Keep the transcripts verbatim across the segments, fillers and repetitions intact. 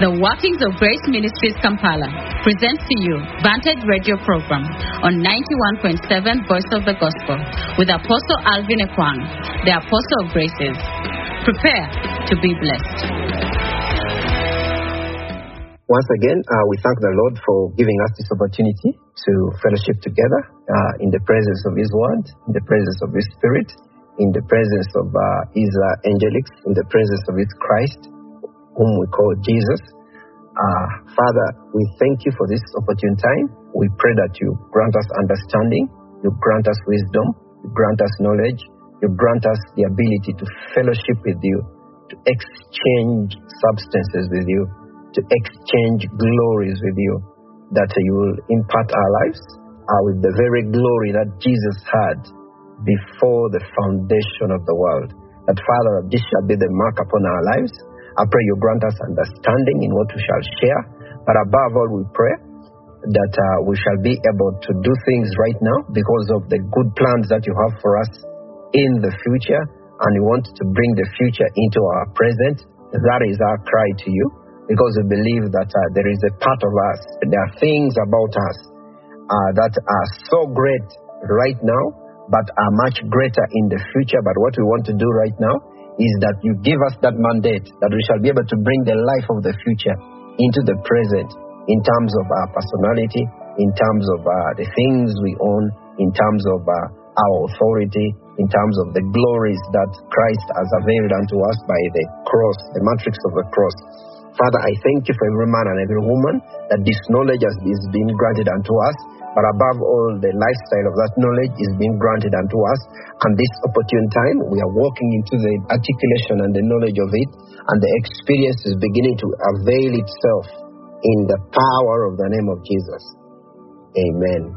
The Workings of Grace Ministries Kampala presents to you Vantage Radio program on ninety-one point seven Voice of the Gospel with Apostle Alvin Ekwan, the Apostle of Graces. Prepare to be blessed. Once again, uh, we thank the Lord for giving us this opportunity to fellowship together uh, in the presence of His Word, in the presence of His Spirit, in the presence of uh, His uh, angelics, in the presence of His Christ, whom we call Jesus. Uh, Father, we thank you for this opportune time. We pray that you grant us understanding, you grant us wisdom, you grant us knowledge, you grant us the ability to fellowship with you, to exchange substances with you, to exchange glories with you, that you will impart our lives uh, with the very glory that Jesus had before the foundation of the world. That, Father, this shall be the mark upon our lives. I pray you grant us understanding in what we shall share. But above all, we pray that uh, we shall be able to do things right now because of the good plans that you have for us in the future. And we want to bring the future into our present. That is our cry to you, because we believe that uh, there is a part of us, there are things about us uh, that are so great right now, but are much greater in the future. But what we want to do right now is that you give us that mandate, that we shall be able to bring the life of the future into the present in terms of our personality, in terms of uh, the things we own, in terms of uh, our authority, in terms of the glories that Christ has availed unto us by the cross, the matrix of the cross. Father, I thank you for every man and every woman that this knowledge has is being granted unto us, but above all, the lifestyle of that knowledge is being granted unto us. And this opportune time, we are walking into the articulation and the knowledge of it, and the experience is beginning to avail itself in the power of the name of Jesus. Amen.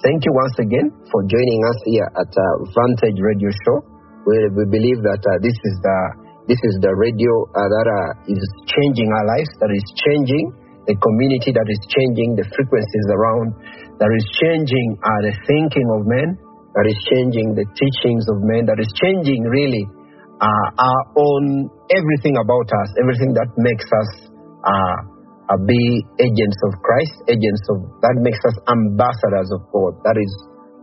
Thank you once again for joining us here at uh, Vantage Radio Show, where we believe that uh, this is the this is the radio uh, that uh, is changing our lives, that is changing the community, that is changing the frequencies around, that is changing uh, the thinking of men, that is changing the teachings of men, that is changing really uh, our own, everything about us, everything that makes us uh, uh, be agents of Christ, agents of, that makes us ambassadors of God. That is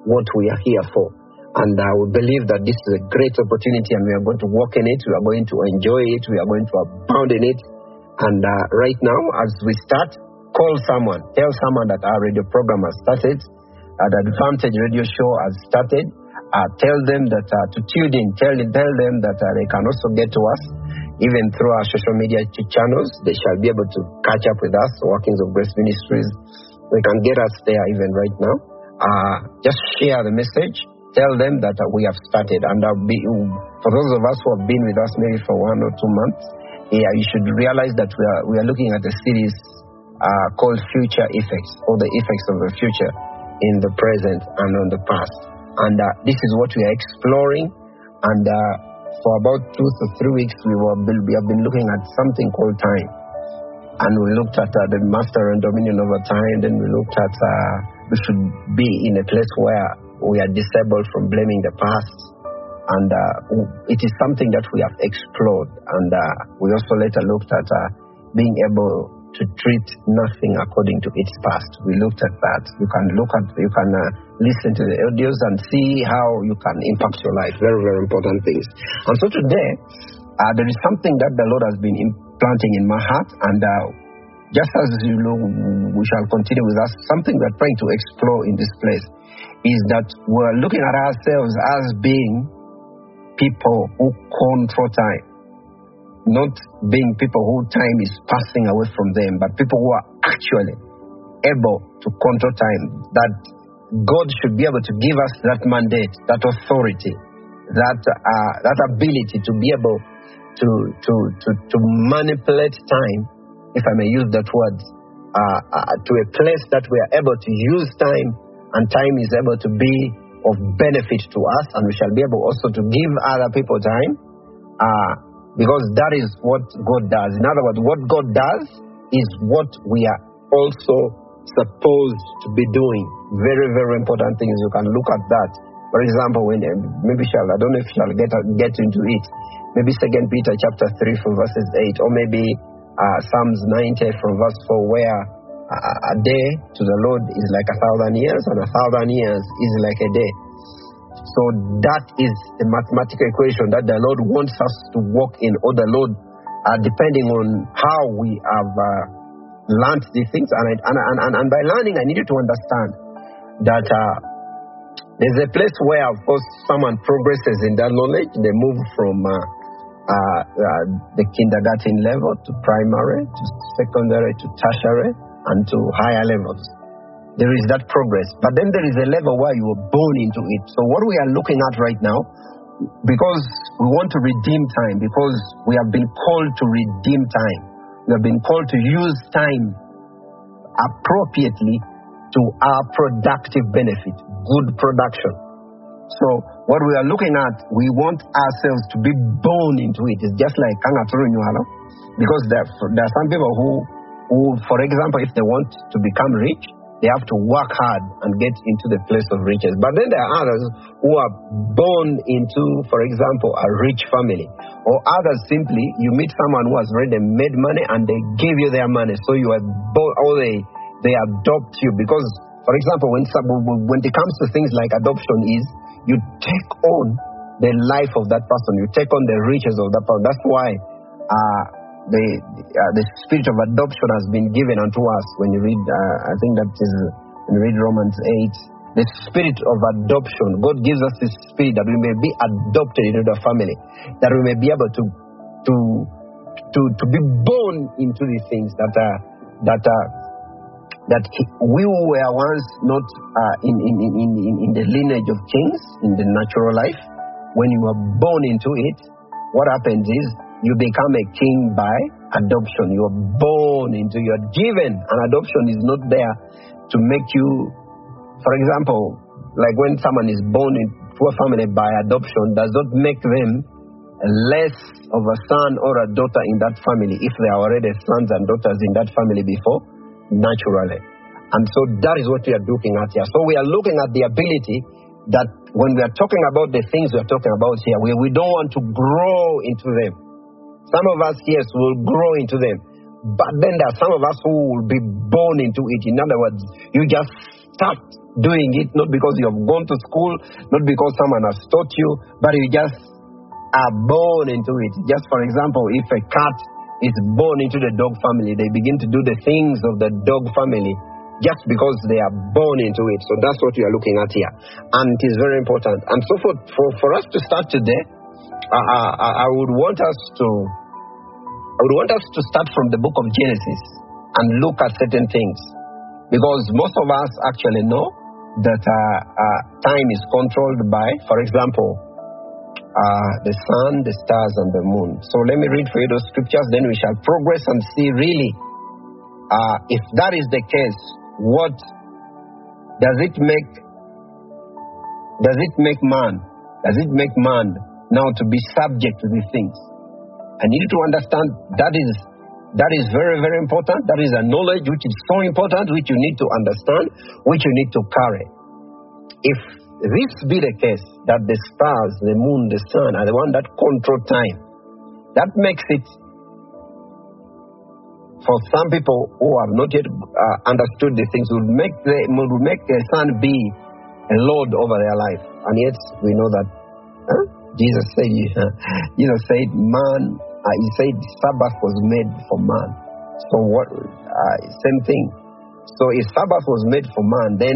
what we are here for. And uh, we believe that this is a great opportunity, and we are going to walk in it, we are going to enjoy it, we are going to abound in it. And uh, right now, as we start, call someone. Tell someone that our radio program has started, uh, that Vantage Radio Show has started. Uh, tell them that uh, to tune in. Tell, tell them that uh, they can also get to us, even through our social media channels. They shall be able to catch up with us, Workings of Grace Ministries. They can get us there even right now. Uh, just share the message. Tell them that uh, we have started. And uh, be, for those of us who have been with us maybe for one or two months, yeah, you should realize that we are we are looking at a series uh, called Future Effects, or the effects of the future in the present and on the past. And uh, this is what we are exploring. And uh, for about two to three weeks, we were we have been looking at something called time. And we looked at uh, the master and dominion over time. Then we looked at uh, we should be in a place where we are disabled from blaming the past. And uh, it is something that we have explored. And uh, we also later looked at uh, being able to treat nothing according to its past. We looked at that. You can look at, you can uh, listen to the audios and see how you can impact your life. Very, very important things. And so today, uh, there is something that the Lord has been implanting in my heart. And uh, just as you know, we shall continue with us. Something we are trying to explore in this place is that we're looking at ourselves as being people who control time, not being people who time is passing away from them, but people who are actually able to control time, that God should be able to give us that mandate, that authority, that uh, that ability to be able to, to, to, to manipulate time, if I may use that word, uh, uh, to a place that we are able to use time, and time is able to be of benefit to us, and we shall be able also to give other people time, uh, because that is what God does. In other words, what God does is what we are also supposed to be doing. Very, very important things. You can look at that. For example, when maybe shall I don't know if shall get get into it. Maybe Second Peter chapter three from verses eight, or maybe uh, Psalms ninety from verse four, where uh, a day to the Lord is like a thousand years, and a thousand years is like a day. So that is the mathematical equation that the Lord wants us to walk in, or the Lord, uh, depending on how we have uh, learned these things. And, I, and, and, and by learning, I needed to understand that uh, there's a place where, of course, someone progresses in that knowledge. They move from uh, uh, uh, the kindergarten level to primary, to secondary, to tertiary, and to higher levels. There is that progress. But then there is a level where you were born into it. So what we are looking at right now, because we want to redeem time, because we have been called to redeem time. We have been called to use time appropriately to our productive benefit, good production. So what we are looking at, we want ourselves to be born into it. It's just like Kangaturu Nyuhala, because there are some people who, who, for example, if they want to become rich, they have to work hard and get into the place of riches. But then there are others who are born into, for example, a rich family. Or others, simply, you meet someone who has already made money and they give you their money. So you are born, or they, they adopt you. Because, for example, when, when it comes to things like adoption, is you take on the life of that person. You take on the riches of that person. That's why uh, The uh, the spirit of adoption has been given unto us. When you read, uh, I think that is when you read Romans eight, the spirit of adoption. God gives us this spirit that we may be adopted into the family, that we may be able to to to to be born into these things that are that are that we were once not uh, in, in in in in the lineage of kings in the natural life. When you were born into it, what happens is, you become a king by adoption. You are born into, you are given. And adoption is not there to make you, for example, like when someone is born into a family by adoption, does not make them less of a son or a daughter in that family if they are already sons and daughters in that family before, naturally. And so that is what we are looking at here. So we are looking at the ability that when we are talking about the things we are talking about here, we, we don't want to grow into them. Some of us, yes, will grow into them. But then there are some of us who will be born into it. In other words, you just start doing it, not because you have gone to school, not because someone has taught you, but you just are born into it. Just for example, if a cat is born into the dog family, they begin to do the things of the dog family just because they are born into it. So that's what we are looking at here. And it is very important. And so for, for, for us to start today, I, I, I would want us to I would want us to start from the book of Genesis and look at certain things, because most of us actually know that uh, uh, time is controlled by, for example, uh, the sun, the stars, and the moon. So let me read for you those scriptures, then we shall progress and see really uh, if that is the case, what does it make does it make man does it make man now to be subject to these things. I need to understand that is that is very, very important. That is a knowledge which is so important, which you need to understand, which you need to carry. If this be the case, that the stars, the moon, the sun are the one that control time, that makes it, for some people who have not yet uh, understood these things, would make the would make the sun be a lord over their life. And yet we know that. Huh? Jesus said, you know, said man, uh, he said Sabbath was made for man. So what, uh, same thing. So if Sabbath was made for man, then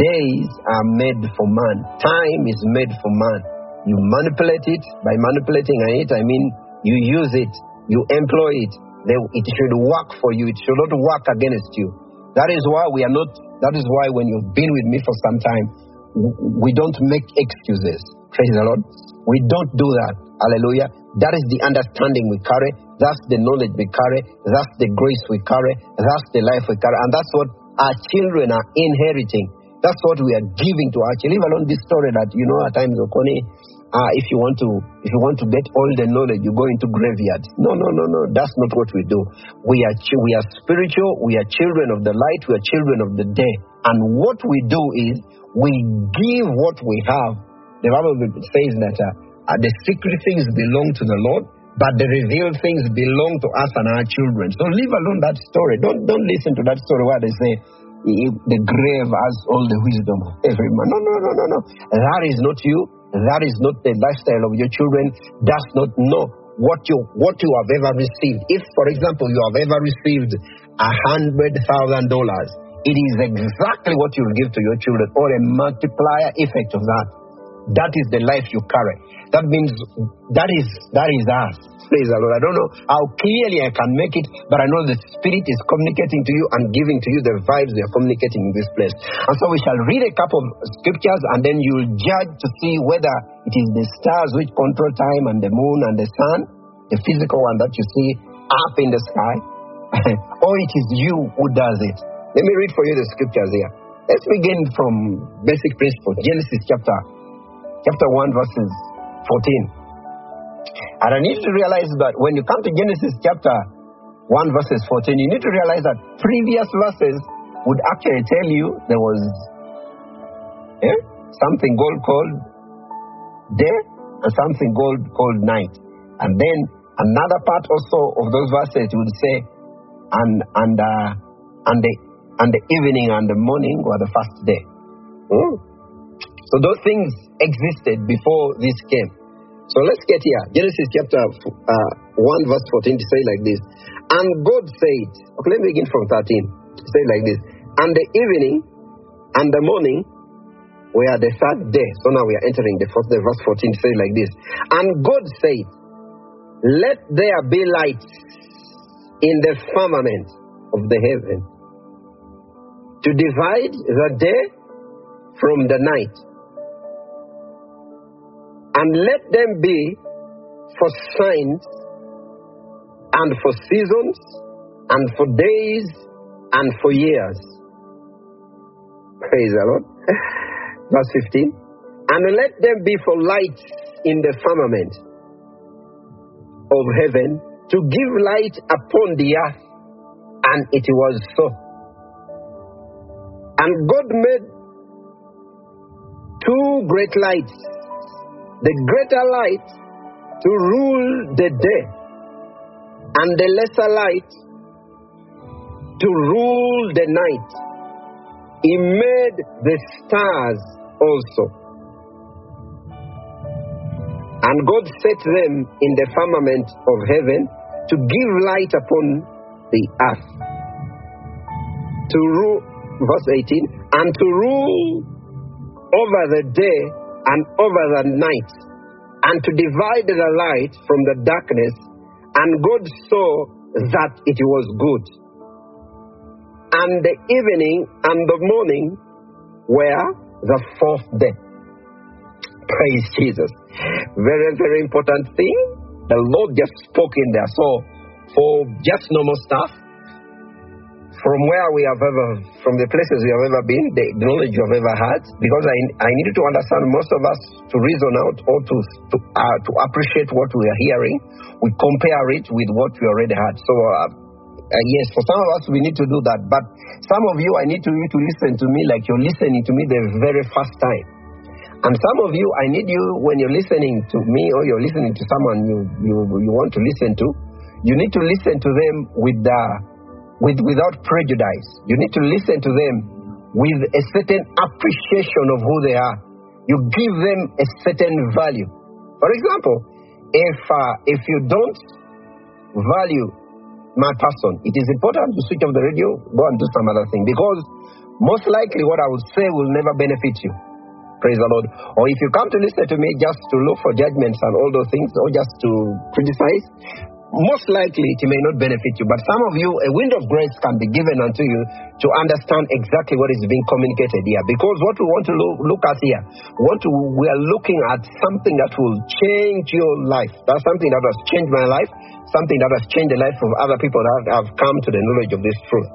days are made for man. Time is made for man. You manipulate it. By manipulating it, I mean, you use it, you employ it. It should work for you. It should not work against you. That is why we are not, that is why when you've been with me for some time, we don't make excuses. Praise the Lord. We don't do that. Hallelujah. That is the understanding we carry. That's the knowledge we carry. That's the grace we carry. That's the life we carry. And that's what our children are inheriting. That's what we are giving to our children. Leave alone this story that, you know, at times, Okoni, uh, if you want to if you want to get all the knowledge, you go into graveyards. No, no, no, no. That's not what we do. We are we are spiritual. We are children of the light. We are children of the day. And what we do is we give what we have. The Bible says that uh, the secret things belong to the Lord, but the revealed things belong to us and our children. So leave alone that story. Don't don't listen to that story where they say the grave has all the wisdom of every man. No, no, no, no, no. That is not you. That is not the lifestyle of your children. Does not know what you what you have ever received. If, for example, you have ever received a hundred thousand dollars, it is exactly what you will give to your children, or a multiplier effect of that. That is the life you carry. That means that is that is us. Praise the Lord. I don't know how clearly I can make it, but I know the Spirit is communicating to you and giving to you the vibes they are communicating in this place. And so we shall read a couple of scriptures, and then you will judge to see whether it is the stars which control time and the moon and the sun, the physical one that you see up in the sky, or it is you who does it. Let me read for you the scriptures here. Let's begin from basic principles. Genesis chapter Chapter one, verses fourteen. And I need to realize that when you come to Genesis chapter one, verses fourteen, you need to realize that previous verses would actually tell you there was eh, something gold called day and something gold called night. And then another part also of those verses would say, and and uh, and the and the evening and the morning were the first day. Hmm? So those things existed before this came. So let's get here. Genesis chapter uh, one, verse fourteen, to say like this. And God said, okay, let me begin from thirteen. To say like this. And the evening and the morning were the third day. So now we are entering the fourth day, verse fourteen, to say like this. And God said, let there be light in the firmament of the heaven to divide the day from the night. And let them be for signs, and for seasons, and for days, and for years. Praise the Lord. Verse fifteen. And let them be for lights in the firmament of heaven, to give light upon the earth. And it was so. And God made two great lights, the greater light to rule the day, and the lesser light to rule the night. He made the stars also. And God set them in the firmament of heaven to give light upon the earth, to rule, verse eighteen, and to rule over the day and over the night, and to divide the light from the darkness. And God saw that it was good. And the evening and the morning were the fourth day. Praise Jesus. Very, very important thing. The Lord just spoke in there. So, for just normal stuff, from where we have ever, from the places we have ever been, the knowledge we have ever had, because I I needed to understand, most of us, to reason out or to to, uh, to appreciate what we are hearing, we compare it with what we already had. So, uh, uh, yes, for some of us, we need to do that. But some of you, I need to, you to listen to me like you're listening to me the very first time. And some of you, I need you, when you're listening to me or you're listening to someone you, you, you want to listen to, you need to listen to them with the... Uh, With, without prejudice. You need to listen to them with a certain appreciation of who they are. You give them a certain value. For example, if uh, if you don't value my person, it is important to switch off the radio, go and do some other thing, because most likely what I will say will never benefit you. Praise the Lord. Or if you come to listen to me just to look for judgments and all those things, or just to criticize, most likely it may not benefit you. But some of you, a wind of grace can be given unto you to understand exactly what is being communicated here. Because what we want to lo- look at here, what we are looking at, something that will change your life. That's something that has changed my life, something that has changed the life of other people that have come to the knowledge of this truth.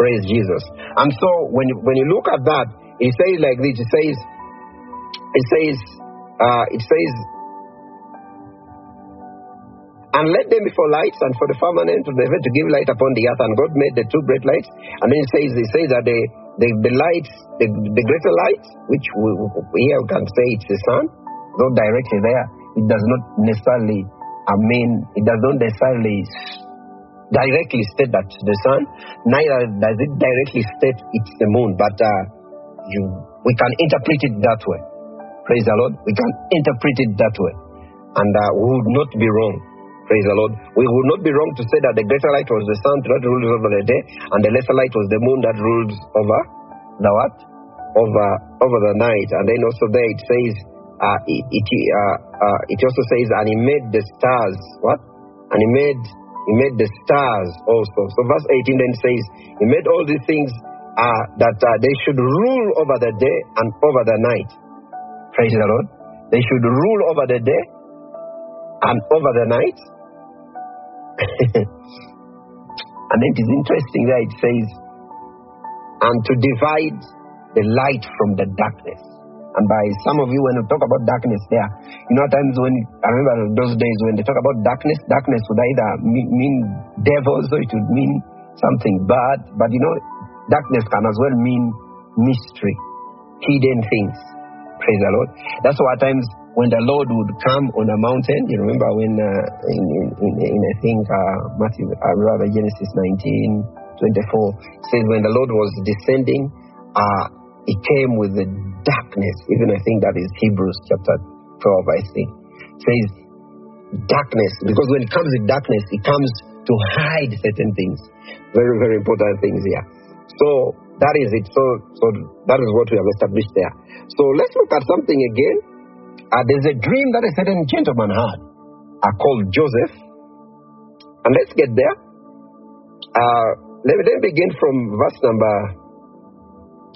Praise Jesus. And so when you, when you look at that, it says like this, it says, it says, uh, it says, and let them be for lights and for the firmament of the heaven to give light upon the earth. And God made the two great lights. And then it says, it says that the, the, the lights, the, the greater light, which we, here we can say it's the sun, though directly there, it does not necessarily I mean, it doesn't necessarily directly state that the sun, neither does it directly state it's the moon, but uh, you, we can interpret it that way. Praise the Lord. We can interpret it that way. And uh, we would not be wrong. Praise the Lord. We would not be wrong to say that the greater light was the sun that rules over the day, and the lesser light was the moon that rules over the what? Over over the night. And then also there it says, uh, it it, uh, uh, it also says, and he made the stars. What? And he made he made the stars also. So verse eighteen then says, he made all these things uh, that uh, they should rule over the day and over the night. Praise the Lord. They should rule over the day and over the night. And it is interesting that it says, and to divide the light from the darkness. And by some of you, when we talk about darkness there, you know, at times when, I remember those days when they talk about darkness, darkness would either mean devils or it would mean something bad. But you know, darkness can as well mean mystery, hidden things. Praise the Lord. That's why at times when the Lord would come on a mountain, you remember when uh, in, in, in I think uh, Matthew, uh, rather Genesis nineteen twenty-four, it says when the Lord was descending, uh, he came with the darkness. Even I think that is Hebrews chapter twelve, I think. It says darkness, because when it comes with darkness, it comes to hide certain things. Very, very important things here. So that is it. So, so that is what we have established there. So let's look at something again. Uh, there's a dream that a certain gentleman had, uh, called Joseph. And let's get there. Uh, let me then begin from verse number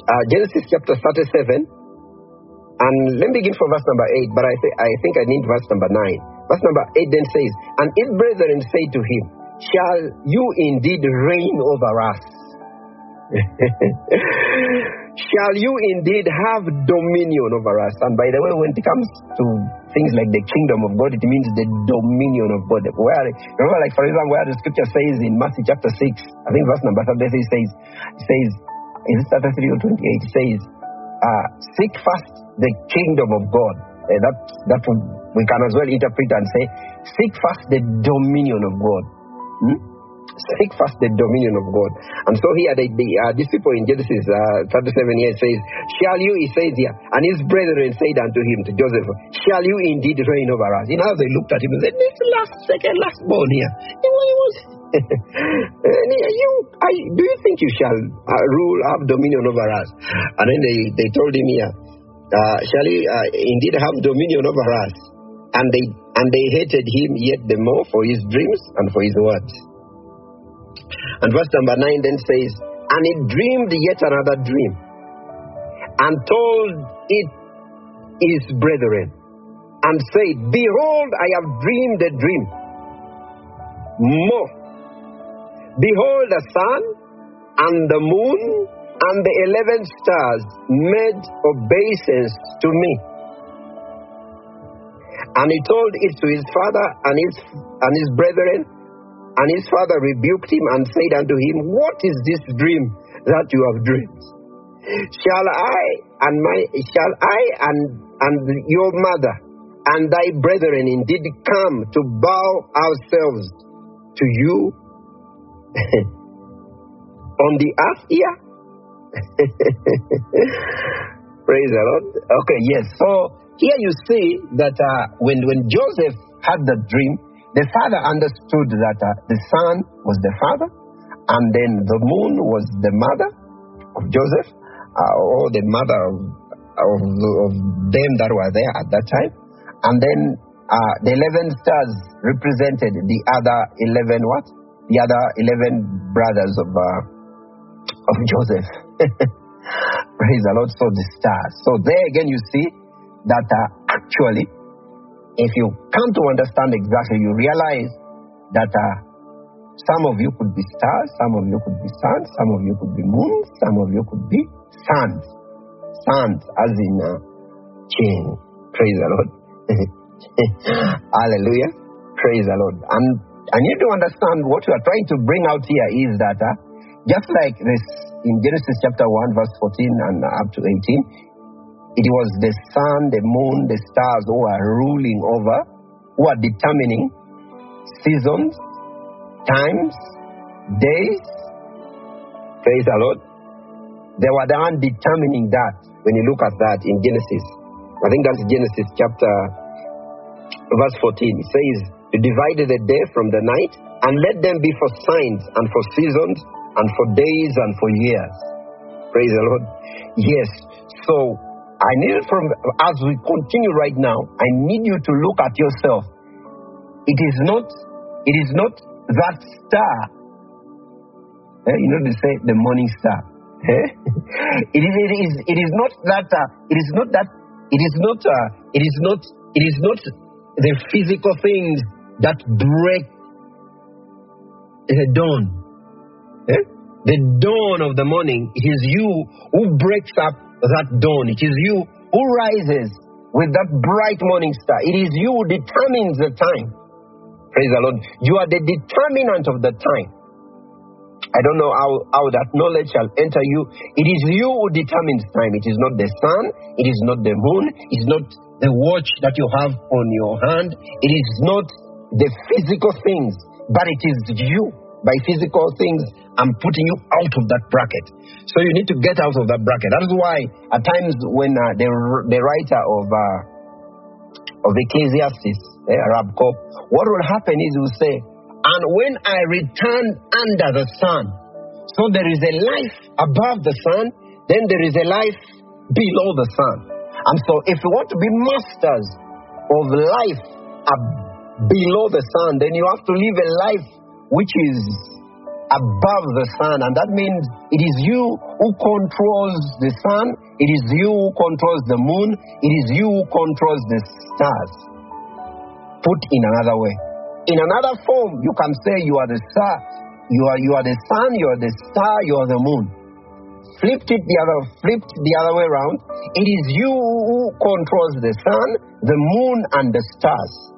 uh, Genesis chapter thirty-seven, and let me begin from verse number eight. But I th- I think I need verse number nine. Verse number eight then says, "And his brethren said to him, shall you indeed reign over us? Shall you indeed have dominion over us?" And by the way, when it comes to things like the kingdom of God, it means the dominion of God. Where, remember, like for example, where the scripture says in Matthew chapter six, I think verse number thirty-three, it says, it says, is it thirty-three or twenty-eight? It says, uh, "Seek first the kingdom of God." And that that we can as well interpret and say, "Seek first the dominion of God." Hmm? Seek first the dominion of God. And so here the, the uh, disciple in Genesis uh, thirty-seven here says, "Shall you," he says here, "and his brethren said unto him," to Joseph, "shall you indeed reign over us?" You know, they looked at him and said, "This last second, last born here, you, you, I, do you think you shall uh, rule, have dominion over us?" And then they, they told him here, uh, "Shall you uh, indeed have dominion over us?" And they, and they hated him yet the more for his dreams and for his words. And verse number nine then says, "And he dreamed yet another dream, and told it his brethren, and said, Behold, I have dreamed a dream. More, behold, the sun and the moon and the eleven stars made obeisance to me. And he told it to his father and his and his brethren. And his father rebuked him and said unto him, What is this dream that you have dreamed? Shall I and my shall I and and your mother and thy brethren indeed come to bow ourselves to you on the earth here?" Praise the Lord. Okay, yes. So here you see that uh, when when Joseph had the dream, the father understood that uh, the son was the father, and then the moon was the mother of Joseph, uh, or the mother of, of, of them that were there at that time. And then uh, the eleven stars represented the other eleven what? The other eleven brothers of uh, of Joseph. Praise the Lord. So the stars. So there again, you see that uh, actually, if you come to understand exactly, you realize that uh, some of you could be stars, some of you could be suns, some of you could be moons, some of you could be suns. Suns, as in a uh, chain. Praise the Lord. Hallelujah. Praise the Lord. And and you do understand what you are trying to bring out here is that uh, just like this in Genesis chapter one, verse fourteen and up to eighteen, it was the sun, the moon, the stars who are ruling over, who are determining seasons, times, days. Praise the Lord. They were the one determining that when you look at that in Genesis. I think that's Genesis chapter verse fourteen. It says, "You divided the day from the night, and let them be for signs and for seasons and for days and for years." Praise the Lord. Yes. So I need from, as we continue right now, I need you to look at yourself. It is not, it is not that star. Eh, you know, they say the morning star. Eh? it, is, it is it is not that uh, it is not that it is not uh, it is not it is not the physical things that break the dawn. Eh? The dawn of the morning. It is you who breaks up that dawn. It is you who rises with that bright morning star. It is you who determines the time. Praise the Lord. You are the determinant of the time. I don't know how, how that knowledge shall enter you. It is you who determines time. It is not the sun. It is not the moon. It is not the watch that you have on your hand. It is not the physical things, but it is you. By physical things, I'm putting you out of that bracket. So you need to get out of that bracket. That is why at times when uh, the the writer of uh, of Ecclesiastes, eh, Rabcob, what will happen is he will say, "And when I return under the sun," so there is a life above the sun, then there is a life below the sun. And so if you want to be masters of life ab- below the sun, then you have to live a life which is above the sun. And that means it is you who controls the sun. It is you who controls the moon. It is you who controls the stars. Put in another way. In another form, you can say you are the star. You are, you are the sun, you are the star, you are the moon. Flipped it the other, flipped the other way around. It is you who controls the sun, the moon, and the stars.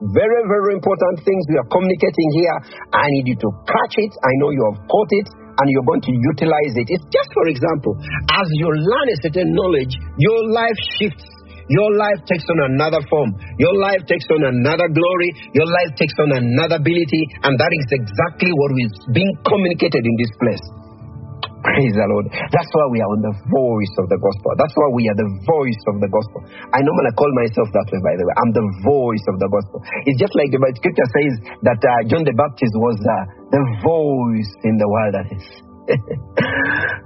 Very, very important things we are communicating here. I need you to catch it. I know you have caught it and you're going to utilize it. It's just, for example, as you learn a certain knowledge, your life shifts. Your life takes on another form. Your life takes on another glory. Your life takes on another ability. And that is exactly what is being communicated in this place. Praise the Lord. That's why we are on the voice of the gospel. That's why we are the voice of the gospel. I normally call myself that way, by the way. I'm the voice of the gospel. It's just like the scripture says that uh, John the Baptist was uh, the voice in the wilderness.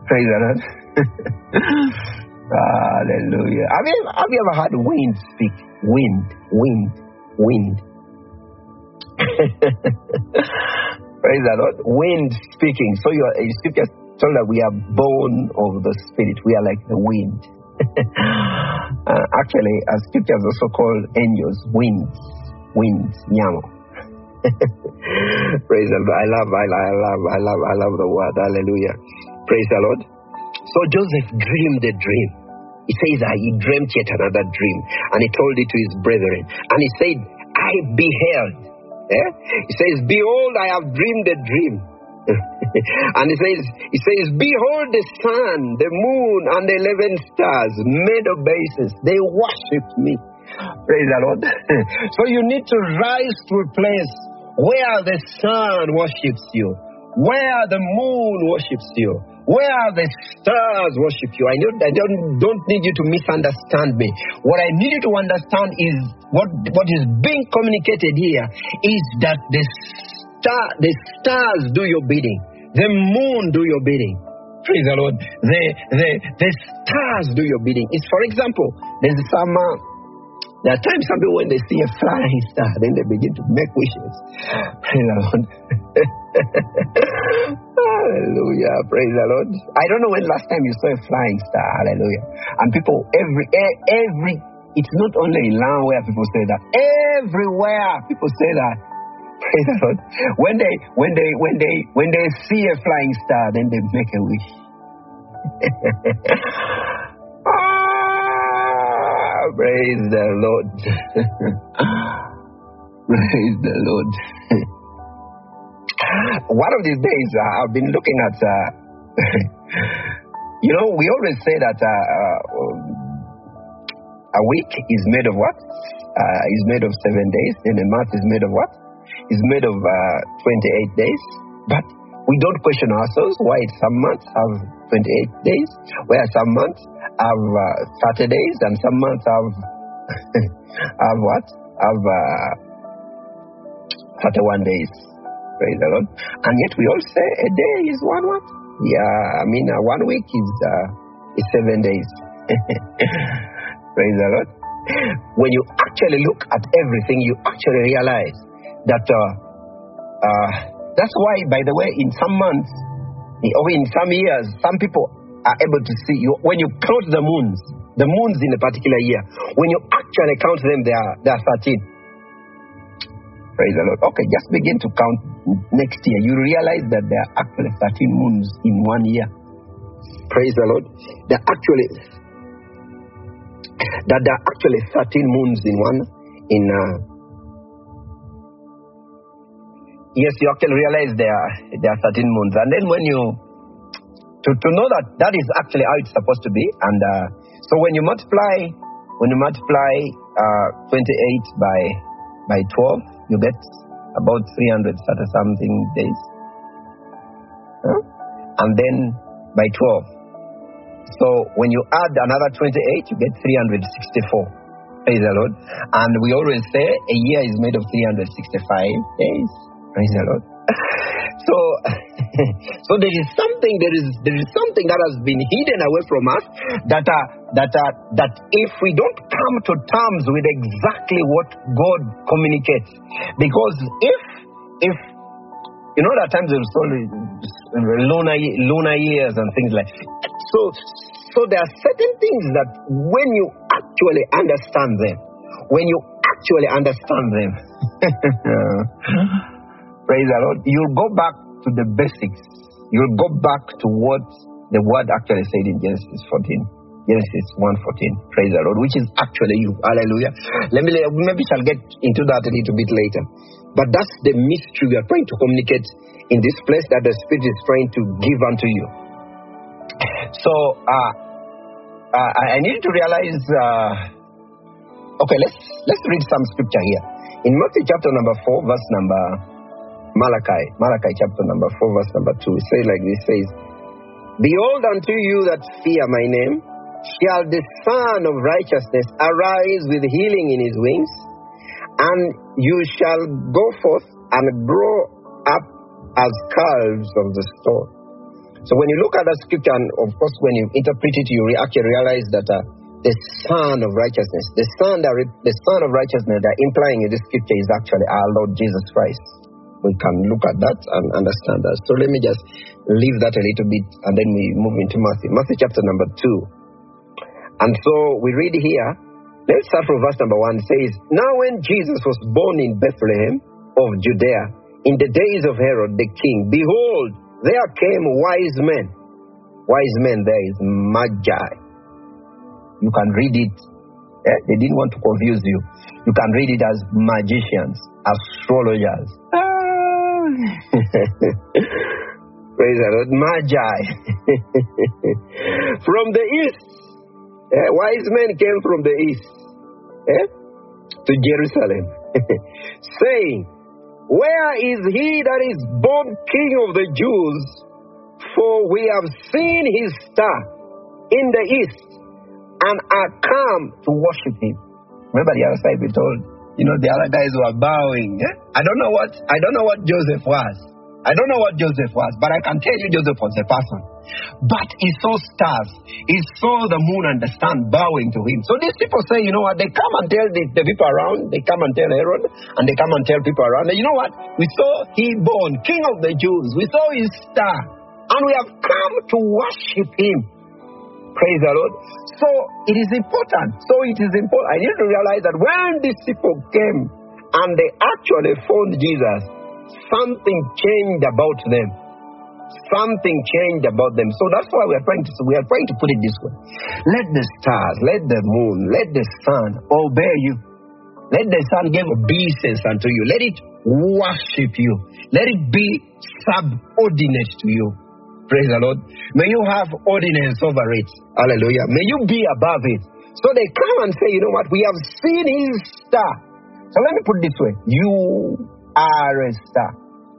Praise the Lord. Hallelujah. Have you, have you ever heard wind speak? Wind, wind, wind. Praise the Lord. Wind speaking. So your scripture told that we are born of the Spirit. We are like the wind. uh, actually, our scripture is also called angels, winds, winds, nyamo. Praise the Lord. I love, I love, I love, I love the word. Hallelujah. Praise the Lord. So Joseph dreamed a dream. He says that he dreamt yet another dream, and he told it to his brethren. And he said, "I beheld." Eh? He says, "Behold, I have dreamed a dream." And he says, he says, "Behold the sun, the moon, and the eleven stars made obeisance. They worshipped me." Praise the Lord. So you need to rise to a place where the sun worships you, where the moon worships you, where the stars worship you. I don't, I don't, don't need you to misunderstand me. What I need you to understand is what, what is being communicated here is that the star, the stars do your bidding. The moon do your bidding. Praise the Lord. The, the, the stars do your bidding. It's, for example, there's some... Uh, There are times some people, when they see a flying star, then they begin to make wishes. Praise the Lord. Hallelujah. Praise the Lord. I don't know when last time you saw a flying star. Hallelujah. And people, every, every, it's not only in Laon where people say that. Everywhere people say that. Praise the Lord. When they, when they, when they, when they see a flying star, then they make a wish. Praise the Lord. Praise the Lord. One of these days, uh, I've been looking at, uh, you know, we always say that uh, uh, a week is made of what? Uh, is made of seven days, and a month is made of what? is made of uh, twenty-eight days, but we don't question ourselves why some months have twenty-eight days, where some months have uh, thirty days, and some months have have what? Have uh, thirty-one days. Praise the Lord. And yet we all say a day is one what? Yeah, I mean uh, one week is uh, is seven days. Praise the Lord. When you actually look at everything, you actually realize that uh, uh, that's why, by the way, in some months or in some years, some people are able to see you. When you count the moons, the moons in a particular year, when you actually count them, they are, they are thirteen. Praise the Lord. Okay, just begin to count next year. You realize that there are actually thirteen moons in one year. Praise the Lord. There are actually that there are actually thirteen moons in one in. Uh, Yes, you actually realize there are, there are thirteen moons. And then when you, to, to know that that is actually how it's supposed to be. And uh, so when you multiply, when you multiply uh, twenty-eight by by twelve, you get about three hundred something days. Huh? And then by twelve. So when you add another twenty-eight, you get three hundred sixty-four. Praise the Lord. And we always say a year is made of three hundred sixty-five days. Praise the Lord. So, so there is something, there is there is something that has been hidden away from us. That uh, that uh, that if we don't come to terms with exactly what God communicates, because if if you know that times there's only lunar lunar years and things like that. so. So there are certain things that when you actually understand them, when you actually understand them. Praise the Lord. You'll go back to the basics. You'll go back to what the word actually said in Genesis fourteen. Genesis one fourteen. Praise the Lord. Which is actually you. Hallelujah. Let me, maybe I'll get into that a little bit later. But that's the mystery we are trying to communicate in this place that the Spirit is trying to give unto you. So, uh, uh, I need to realize... Uh, okay, let's, let's read some scripture here. In Matthew chapter number four, verse number... Malachi, Malachi chapter number four, verse number two. It says like this, it says, "Behold, unto you that fear my name, shall the Son of Righteousness arise with healing in his wings, and you shall go forth and grow up as calves of the stall." So when you look at that scripture, and of course when you interpret it, you actually realize that uh, the Son of Righteousness, the Son, that re- the Son of Righteousness that implying in this scripture is actually our Lord Jesus Christ. We can look at that and understand that. So let me just leave that a little bit, and then we move into Matthew. Matthew chapter number two. And so we read here, let's start from verse number one. It says, "Now when Jesus was born in Bethlehem of Judea, in the days of Herod the king, behold, there came wise men." Wise men, there is magi. You can read it. Eh? They didn't want to confuse you. You can read it as magicians, astrologers. Praise the Lord. Magi. "From the east." Eh? Wise men came from the east. Eh? To Jerusalem. "Saying, Where is he that is born King of the Jews? For we have seen his star in the east, and are come to worship him." Remember the other side we told. You know, the other guys were bowing. Eh? I don't know what I don't know what Joseph was. I don't know what Joseph was, but I can tell you Joseph was a person. But he saw stars. He saw the moon and the sun bowing to him. So these people say, you know what, they come and tell the, the people around, they come and tell Herod, and they come and tell people around, and you know what, we saw he born, King of the Jews. We saw his star, and we have come to worship him. Praise the Lord. So it is important. So it is important. I need to realize that when these people came and they actually found Jesus, something changed about them. Something changed about them. So that's why we are trying to we are trying to put it this way. Let the stars, let the moon, let the sun obey you. Let the sun give obeisance unto you. Let it worship you. Let it be subordinate to you. Praise the Lord. May you have ordinance over it. Hallelujah. May you be above it. So they come and say, you know what, we have seen his star. So let me put it this way. You Arrester.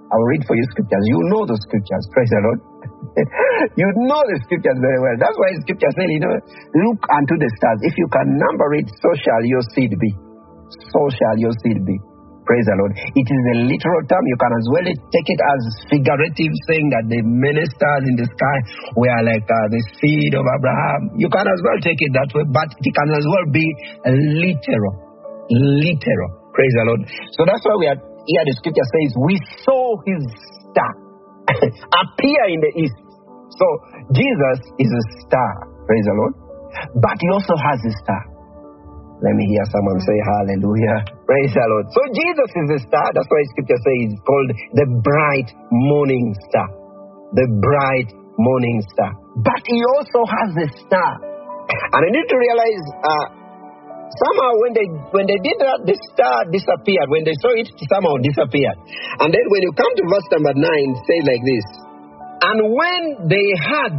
I will read for you scriptures. You know the scriptures. Praise the Lord. You know the scriptures very well. That's why scripture said, you know, look unto the stars. If you can number it, so shall your seed be. So shall your seed be. Praise the Lord. It is a literal term. You can as well take it as figurative, saying that the many stars in the sky were like uh, the seed of Abraham. You can as well take it that way, but it can as well be literal. Literal. Praise the Lord. So that's why we are here. The scripture says, we saw his star appear in the east. So Jesus is a star. Praise the Lord. But he also has a star. Let me hear someone say hallelujah. Praise the Lord. So Jesus is a star. That's why scripture says he's called the bright morning star. The bright morning star. But he also has a star. And I need to realize uh, somehow when they when they did that, the star disappeared. When they saw it, somehow disappeared. And then when you come to verse number nine, it says like this. And when they had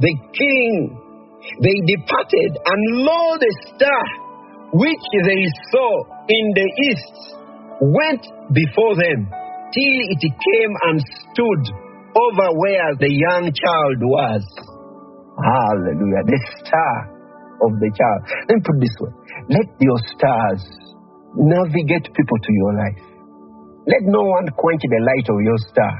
the king, they departed, and lo, the star which they saw in the east went before them, till it came and stood over where the young child was. Hallelujah. The star of the child. Let me put it this way. Let your stars navigate people to your life. Let no one quench the light of your star.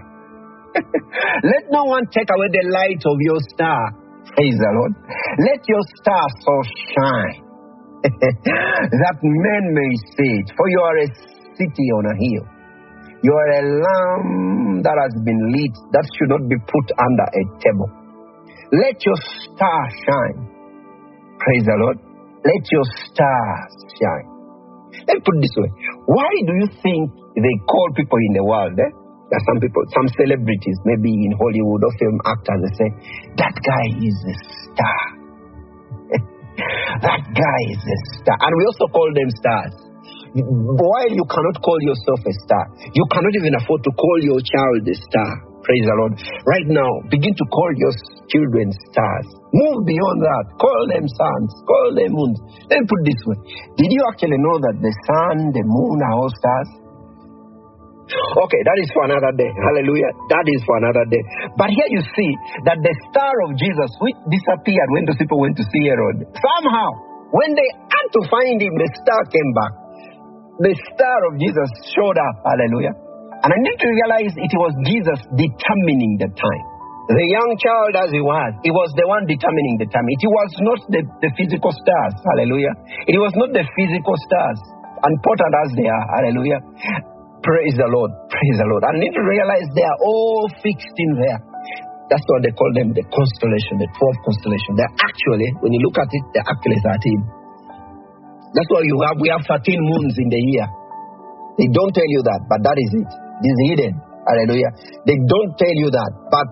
Let no one take away the light of your star. Praise the Lord. Let your star so shine that men may see it. For you are a city on a hill. You are a lamp that has been lit, that should not be put under a table. Let your star shine. Praise the Lord. Let your stars shine. Let me put it this way. Why do you think they call people in the world, eh? That some people, some celebrities, maybe in Hollywood or film actors, they say, that guy is a star. That guy is a star. And we also call them stars. While you cannot call yourself a star, you cannot even afford to call your child a star. Praise the Lord. Right now, begin to call your children stars. Move beyond that. Call them suns. Call them moons. Let me put it this way. Did you actually know that the sun, the moon are all stars? Okay, that is for another day. Hallelujah. That is for another day. But here you see that the star of Jesus, which disappeared when those people went to see Herod, somehow, when they had to find him, the star came back. The star of Jesus showed up. Hallelujah. And I need to realize it was Jesus determining the time. The young child as he was, he was the one determining the time. It was not the, the physical stars. Hallelujah. It was not the physical stars, important as they are. Hallelujah. Praise the Lord. Praise the Lord. I need to realize they are all fixed in there. That's why they call them the constellation, the twelve constellation. They're actually, when you look at it, they're actually thirteen. That's why you have, we have thirteen moons in the year. They don't tell you that, but that is it. It is hidden. Hallelujah. They don't tell you that. But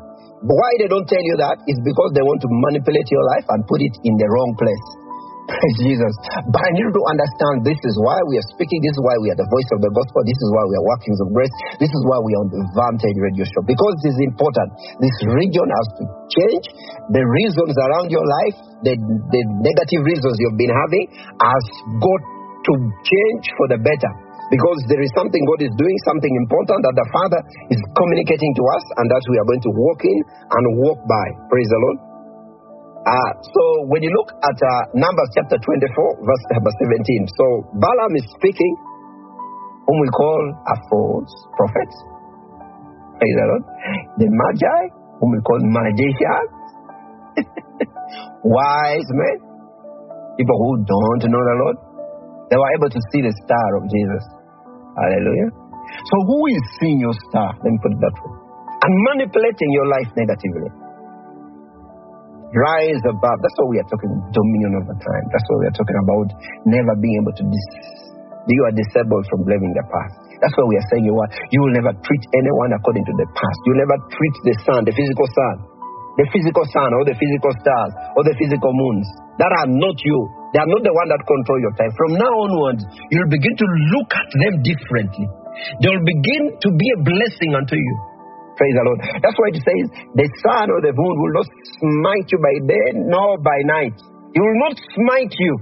why they don't tell you that is because they want to manipulate your life and put it in the wrong place. Praise Jesus. But I need to understand this is why we are speaking. This is why we are the voice of the gospel. This is why we are workings of grace. This is why we are on the Vantage Radio Show. Because it is important. This region has to change. The reasons around your life, the, the negative reasons you've been having, has got to change for the better. Because there is something God is doing, something important that the Father is communicating to us, and that we are going to walk in and walk by. Praise the Lord. Uh, so when you look at uh, Numbers chapter twenty-four, verse number seventeen. So Balaam is speaking, whom we call a false prophet. Praise the Lord. The Magi, whom we call magicians. Wise men. People who don't know the Lord. They were able to see the star of Jesus. Hallelujah. So who is seeing your star? Let me put it that way. And manipulating your life negatively. Rise above. That's what we are talking about. Dominion over time. That's what we are talking about. Never being able to dis- you are disabled from blaming the past. That's what we are saying. You are. You will never treat anyone according to the past. You will never treat the sun, the physical sun. The physical sun or the physical stars or the physical moons. That are not you. They are not the one that control your time. From now onwards, you'll begin to look at them differently. They'll begin to be a blessing unto you. Praise the Lord. That's why it says, the sun or the moon will not smite you by day nor by night. It will not smite you.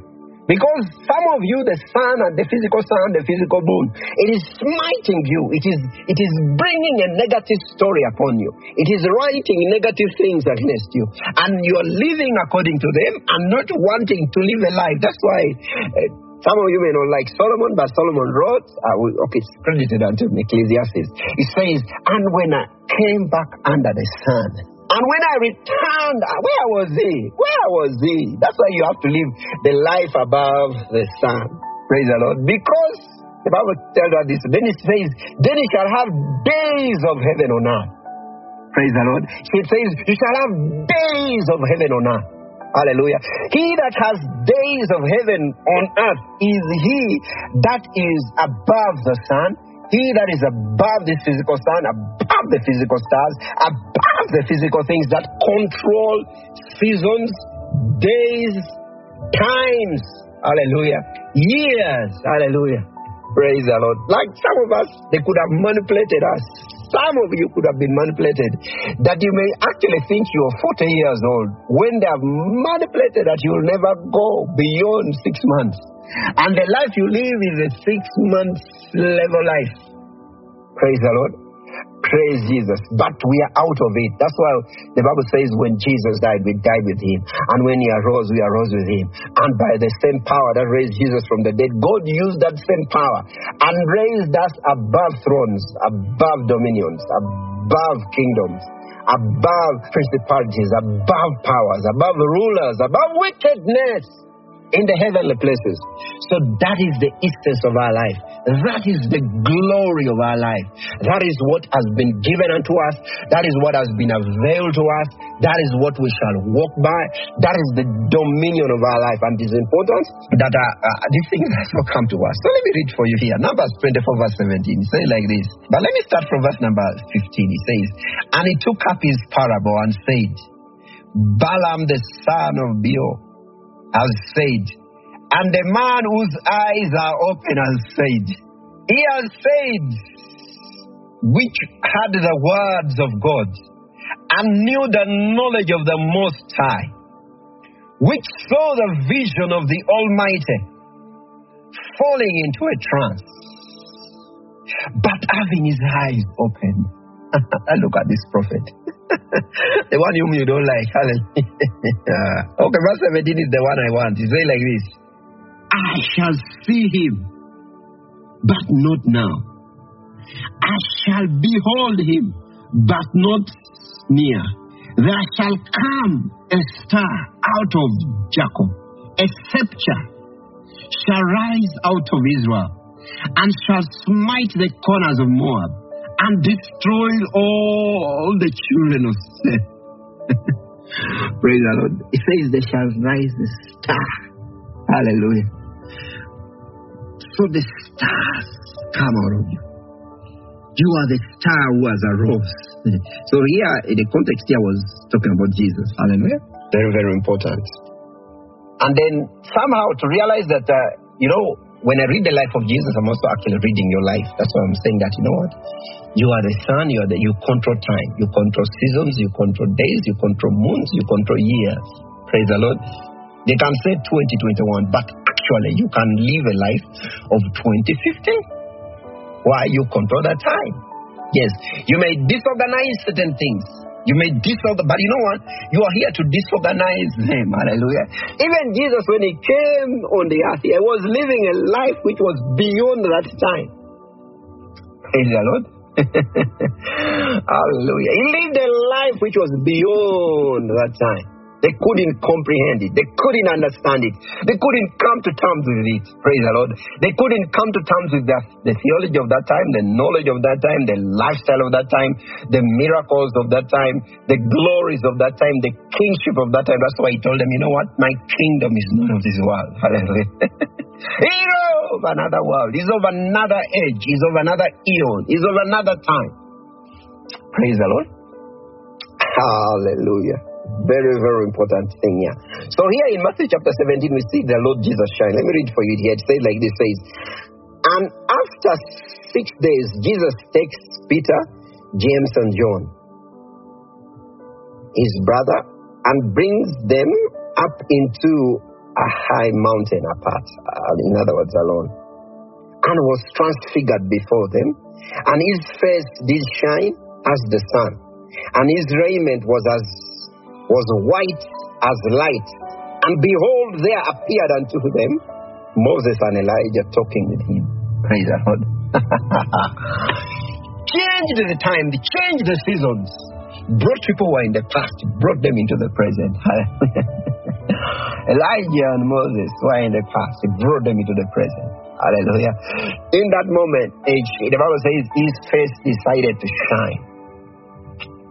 Because some of you, the sun and the physical sun, the physical moon, it is smiting you. It is, it is bringing a negative story upon you. It is writing negative things against you. And you are living according to them and not wanting to live a life. That's why uh, some of you may not like Solomon, but Solomon wrote, uh, we, okay, it's credited unto Ecclesiastes. It says, and when I came back under the sun, and when I returned, where was he? Where was he? That's why you have to live the life above the sun. Praise the Lord. Because the Bible tells us this. Then it says, then you shall have days of heaven on earth. Praise the Lord. It says, you shall have days of heaven on earth. Hallelujah. He that has days of heaven on earth is he that is above the sun. He that is above this physical sun, above the physical stars, above the physical things that control seasons, days, times, hallelujah, years, hallelujah. Praise the Lord. Like some of us, they could have manipulated us. Some of you could have been manipulated, that you may actually think you are forty years old when they have manipulated that you will never go beyond six months. And the life you live is a six-month level life. Praise the Lord. Praise Jesus. But we are out of it. That's why the Bible says when Jesus died, we died with him. And when he arose, we arose with him. And by the same power that raised Jesus from the dead, God used that same power and raised us above thrones, above dominions, above kingdoms, above principalities, above powers, above rulers, above wickedness, in the heavenly places. So that is the essence of our life. That is the glory of our life. That is what has been given unto us. That is what has been availed to us. That is what we shall walk by. That is the dominion of our life. And it is important that uh, uh, these things also come to us. So let me read for you here. Numbers twenty-four verse seventeen. It says like this. But let me start from verse number fifteen. It says, and he took up his parable and said, Balaam the son of Beor has said, and the man whose eyes are open has said, he has said, which had the words of God, and knew the knowledge of the Most High, which saw the vision of the Almighty, falling into a trance, but having his eyes open. Look at this prophet. The one whom you don't like. Hallelujah. Okay, verse seventeen is the one I want. He says like this. I shall see him, but not now. I shall behold him, but not near. There shall come a star out of Jacob, a scepter shall rise out of Israel, and shall smite the corners of Moab, and destroy all the children of Seth. Praise the Lord. It says they shall rise the star. Hallelujah. So the stars come out of you. You are the star who has arose. So here, in the context here, I was talking about Jesus. Hallelujah. Very, very important. And then somehow to realize that, uh, you know, when I read the life of Jesus, I'm also actually reading your life. That's why I'm saying that, you know what? You are the sun, you are the, you control time, you control seasons, you control days, you control moons, you control years. Praise the Lord. They can say twenty twenty-one, but actually you can live a life of twenty fifteen. Why? You control that time. Yes, you may disorganize certain things. You may disorganize, but you know what? You are here to disorganize them. Hallelujah. Even Jesus, when he came on the earth, he was living a life which was beyond that time. Praise the Lord. Hallelujah. He lived a life which was beyond that time. They couldn't comprehend it. They couldn't understand it. They couldn't come to terms with it. Praise the Lord. They couldn't come to terms with the, the theology of that time, the knowledge of that time, the lifestyle of that time, the miracles of that time, the glories of that time, the kingship of that time. That's why he told them, you know what? My kingdom is not of this world. Hallelujah. He's of another world. He's of another age. He's of another eon. He's of another time. Praise the Lord. Hallelujah. Very, very important thing here. So here in Matthew chapter seventeen, we see the Lord Jesus shine. Let me read for you here. It says like this, says, and after six days, Jesus takes Peter, James, and John, his brother, and brings them up into a high mountain apart, in other words, alone, and was transfigured before them, and his face did shine as the sun, and his raiment was as was white as light. And behold, there appeared unto them Moses and Elijah talking with him. Praise the Lord. Changed the time, changed the seasons, brought people who were in the past, brought them into the present. Elijah and Moses were in the past, brought them into the present. Hallelujah. In that moment, the Bible says his face decided to shine.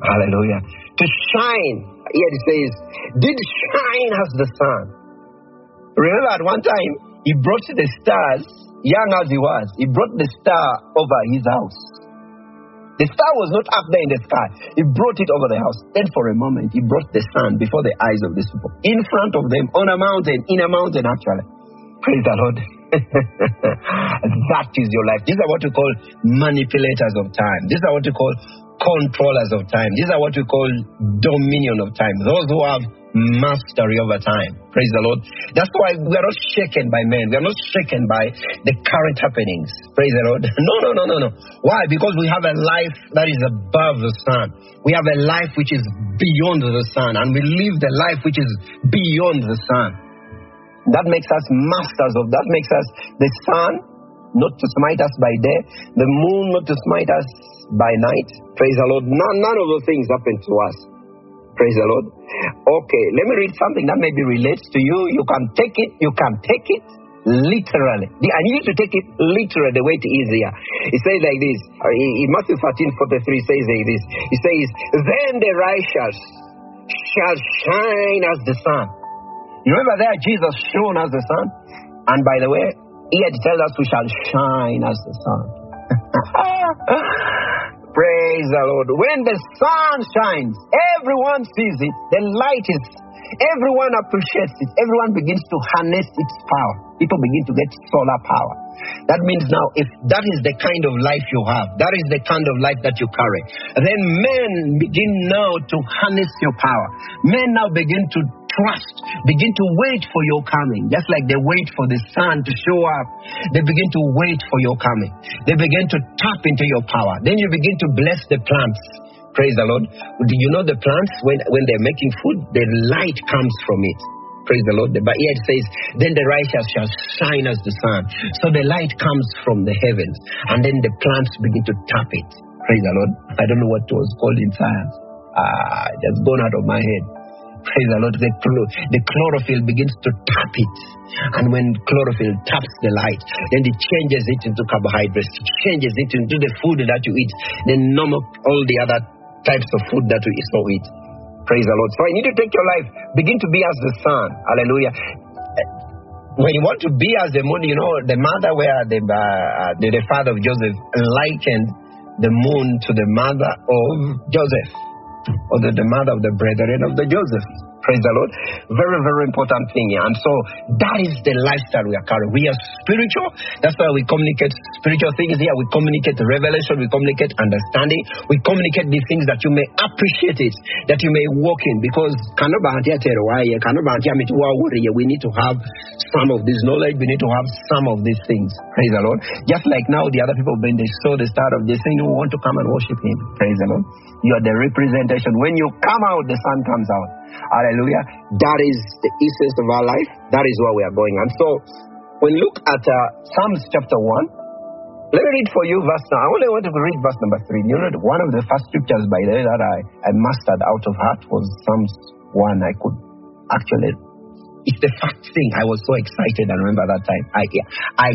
Hallelujah. To shine. Here it says, did shine as the sun. Remember at one time, he brought the stars, young as he was, he brought the star over his house. The star was not up there in the sky. He brought it over the house. Then for a moment, he brought the sun before the eyes of these people. In front of them, on a mountain, in a mountain actually. Praise the Lord. That is your life. These are what we call manipulators of time. These are what we call controllers of time. These are what we call dominion of time. Those who have mastery over time. Praise the Lord. That's why we are not shaken by men. We are not shaken by the current happenings. Praise the Lord. No, no, no, no, no. Why? Because we have a life that is above the sun. We have a life which is beyond the sun. And we live the life which is beyond the sun. That makes us masters of, that makes us the sun not to smite us by day, the moon not to smite us by night. Praise the Lord. None, none of those things happen to us. Praise the Lord. Okay, let me read something that maybe relates to you. You can take it, you can take it literally. I need you to take it literally the way it is here. It says like this, in Matthew thirteen forty-three says like this. It says, then the righteous shall shine as the sun. You remember there, Jesus shone as the sun. And by the way, he had told us we shall shine as the sun. Praise the Lord. When the sun shines, everyone sees it. The light is, everyone appreciates it. Everyone begins to harness its power. People begin to get solar power. That means now, if that is the kind of life you have, that is the kind of life that you carry, then men begin now to harness your power. Men now begin to trust, begin to wait for your coming. Just like they wait for the sun to show up, they begin to wait for your coming. They begin to tap into your power. Then you begin to bless the plants. Praise the Lord. Do you know the plants, when, when they're making food, the light comes from it. Praise the Lord. But here it says, then the righteous shall shine as the sun. So the light comes from the heavens, and then the plants begin to tap it. Praise the Lord. I don't know what it was called in science. Ah, it has gone out of my head. Praise the Lord. The, chlor- the chlorophyll begins to tap it. And when chlorophyll taps the light, then it changes it into carbohydrates, it changes it into the food that you eat, then normal, all the other types of food that we so eat. Praise the Lord. So I need to take your life. Begin to be as the sun. Hallelujah. When you want to be as the moon, you know, the mother where the, uh, the, the father of Joseph likened the moon to the mother of Joseph, or the, the mother of the brethren of the Joseph. Praise the Lord. Very, very important thing here. And so that is the lifestyle we are carrying. We are spiritual. That's why we communicate spiritual things here. We communicate revelation. We communicate understanding. We communicate these things that you may appreciate it, that you may walk in. Because we need to have some of this knowledge. We need to have some of these things. Praise the Lord. Just like now, the other people, when they saw the start of this thing, you want to come and worship him. Praise the Lord. You are the representation. When you come out, the sun comes out. Hallelujah. That is the essence of our life. That is where we are going. And so, when we look at uh, Psalms chapter one, let me read for you verse now. I only want to read verse number three. You know, one of the first scriptures, by the way, that I, I mastered out of heart was Psalms one. I could actually, it's the fact thing. I was so excited. I remember that time. I, I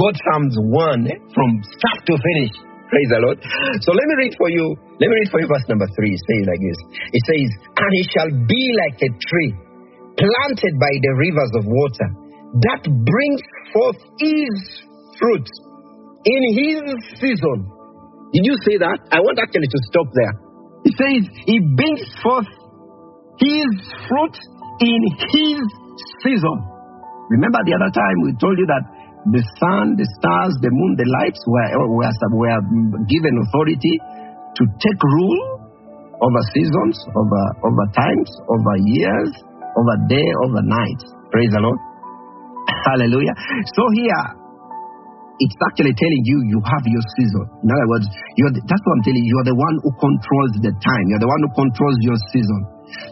got Psalms one eh, from start to finish. Praise the Lord. So let me read for you. Let me read for you verse number three. It says like this. It says, and he shall be like a tree planted by the rivers of water, that brings forth his fruit in his season. Did you see that? I want actually to stop there. It says, he brings forth his fruit in his season. Remember the other time we told you that the sun, the stars, the moon, the lights were, were, were given authority to take rule over seasons, over, over times, over years, over day, over night. Praise the Lord. Hallelujah. So here, it's actually telling you, you have your season. In other words, you're the, that's what I'm telling you. You're the one who controls the time. You're the one who controls your season.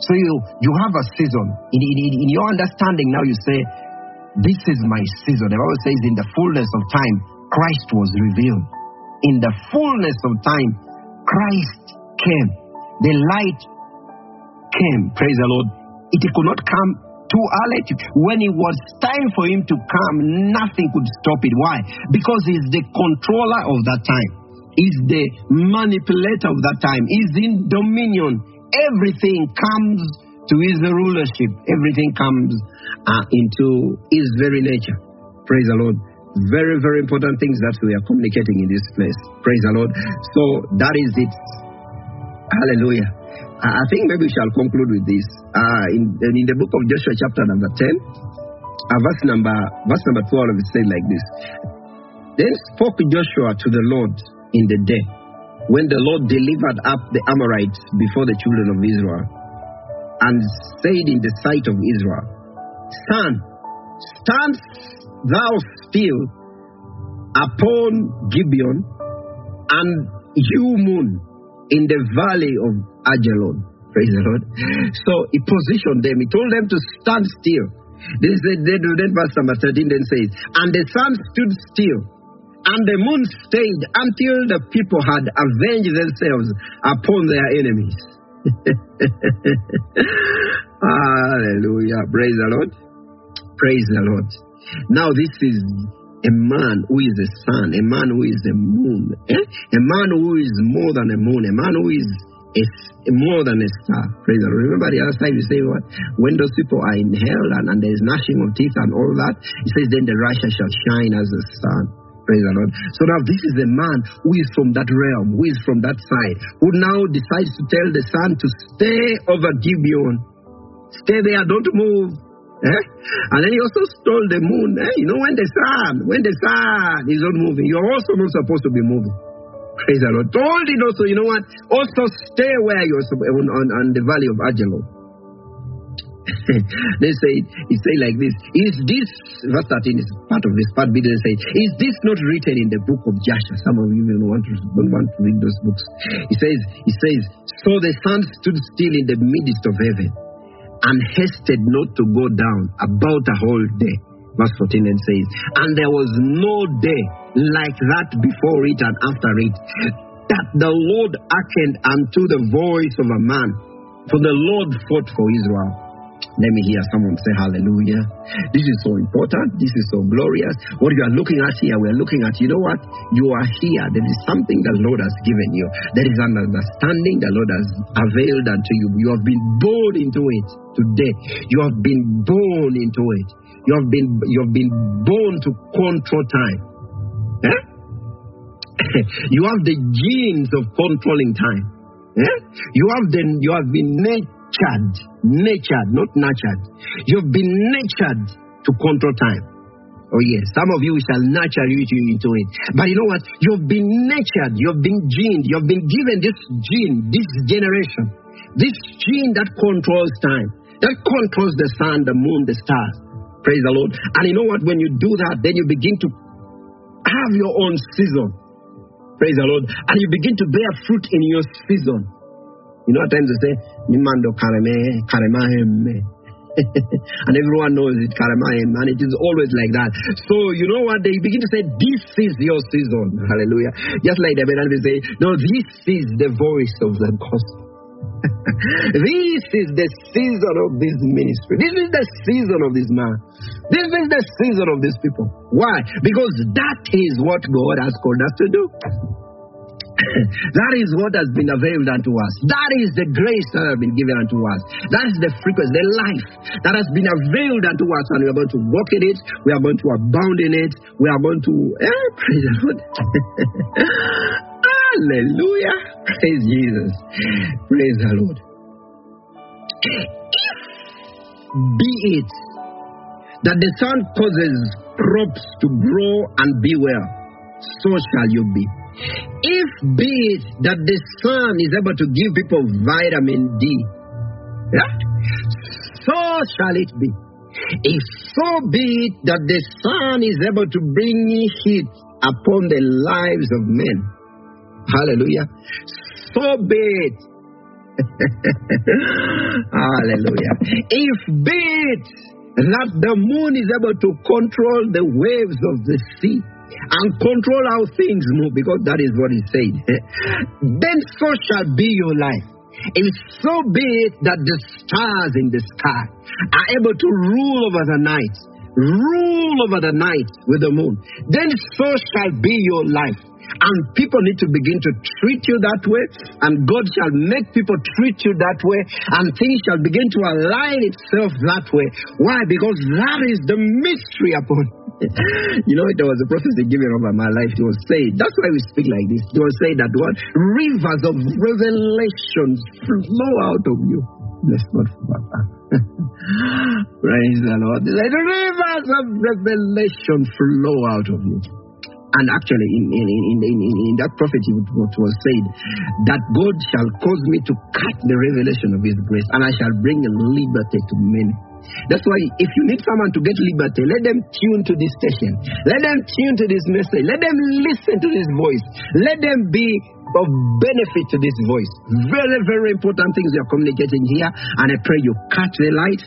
So you you have a season. In, in, in your understanding now, you say, this is my season. The Bible says, in the fullness of time, Christ was revealed. In the fullness of time, Christ came. The light came. Praise the Lord. It could not come too early. When it was time for him to come, nothing could stop it. Why? Because he's the controller of that time. He's the manipulator of that time. He's in dominion. Everything comes to his rulership. Everything comes uh, into his very nature. Praise the Lord. Very, very important things that we are communicating in this place. Praise the Lord. So that is it. Hallelujah. I think maybe we shall conclude with this. Uh, in, in the book of Joshua, chapter number ten, uh, verse number verse number twelve, it says like this. Then spoke Joshua to the Lord in the day when the Lord delivered up the Amorites before the children of Israel, and said in the sight of Israel, Son, stand thou still upon Gibeon, and you moon in the valley of Ajalon. Praise the Lord. So he positioned them. He told them to stand still. Then, then, then verse number thirteen then says, and the sun stood still, and the moon stayed until the people had avenged themselves upon their enemies. Hallelujah. Praise the Lord. Praise the Lord. Now this is a man who is the sun, a man who is the moon, eh? a man who is more than a moon, a man who is a, more than a star. Praise the Lord. Remember the other time you say what? When those people are in hell and, and there is gnashing of teeth and all that, it says then the righteous shall shine as the sun. Praise the Lord. So now this is the man who is from that realm, who is from that side, who now decides to tell the sun to stay over Gibeon. Stay there, don't move. Eh? And then he also stole the moon. Eh? You know, when the sun, when the sun is not moving, you're also not supposed to be moving. Praise the Lord. Told it also, you know what? Also stay where you're on, on, on the valley of Ajalon. They say, he say like this, is this, verse thirteen is part of this, part B, they say, is this not written in the book of Joshua? Some of you don't want to, don't want to read those books. He says, he says, so the sun stood still in the midst of heaven, and hasted not to go down about a whole day. Verse fourteen then says, and there was no day like that before it and after it, that the Lord hearkened unto the voice of a man, for the Lord fought for Israel. Let me hear someone say hallelujah. This is so important. This is so glorious. What you are looking at here, we are looking at, you know what? You are here. There is something the Lord has given you. There is an understanding the Lord has availed unto you. You have been born into it today. You have been born into it. You have been, you have been born to control time. Eh? You have the genes of controlling time. Eh? You have the, you have been nurtured, nurtured, not nurtured. You have been nurtured to control time. Oh yes, some of you shall nurture you into it. But you know what? You've been nurtured, you've been gened, you've been given this gene, this generation, this gene that controls time, that controls the sun, the moon, the stars. Praise the Lord. And you know what? When you do that, then you begin to have your own season. Praise the Lord. And you begin to bear fruit in your season. You know, at times they say, Nimando kareme, karemaheme. And everyone knows it, karemaheme. And it is always like that. So, you know what? They begin to say, this is your season. Hallelujah. Just like the Bible say, no, this is the voice of the gospel. This is the season of this ministry. This is the season of this man. This is the season of these people. Why? Because that is what God has called us to do. That is what has been availed unto us. That is the grace that has been given unto us. That is the frequency, the life that has been availed unto us, and we are going to walk in it. We are going to abound in it. We are going to eh, praise the Lord. Hallelujah. Praise Jesus. Praise the Lord. Be it that the sun causes crops to grow and be well, so shall you be. If be it that the sun is able to give people vitamin D, yeah? So shall it be. If so be it that the Son is able to bring heat upon the lives of men. Hallelujah. So be it. Hallelujah. If be it that the moon is able to control the waves of the sea and control how things move, because that is what he said, then so shall be your life. If so be it that the stars in the sky are able to rule over the night, rule over the night with the moon, then so shall be your life. And people need to begin to treat you that way, and God shall make people treat you that way, and things shall begin to align itself that way. Why? Because that is the mystery upon it. You know, there was a prophecy given over my life. It was said, that's why we speak like this. It was said that what? Rivers of revelations flow out of you. Let's not forget that. Praise the Lord. Like rivers of revelation flow out of you. And actually, in, in, in, in, in that prophecy, what was said, that God shall cause me to cut the revelation of His grace, and I shall bring liberty to many. That's why if you need someone to get liberty, let them tune to this station. Let them tune to this message. Let them listen to this voice. Let them be of benefit to this voice. Very, very important things you are communicating here. And I pray you catch the light.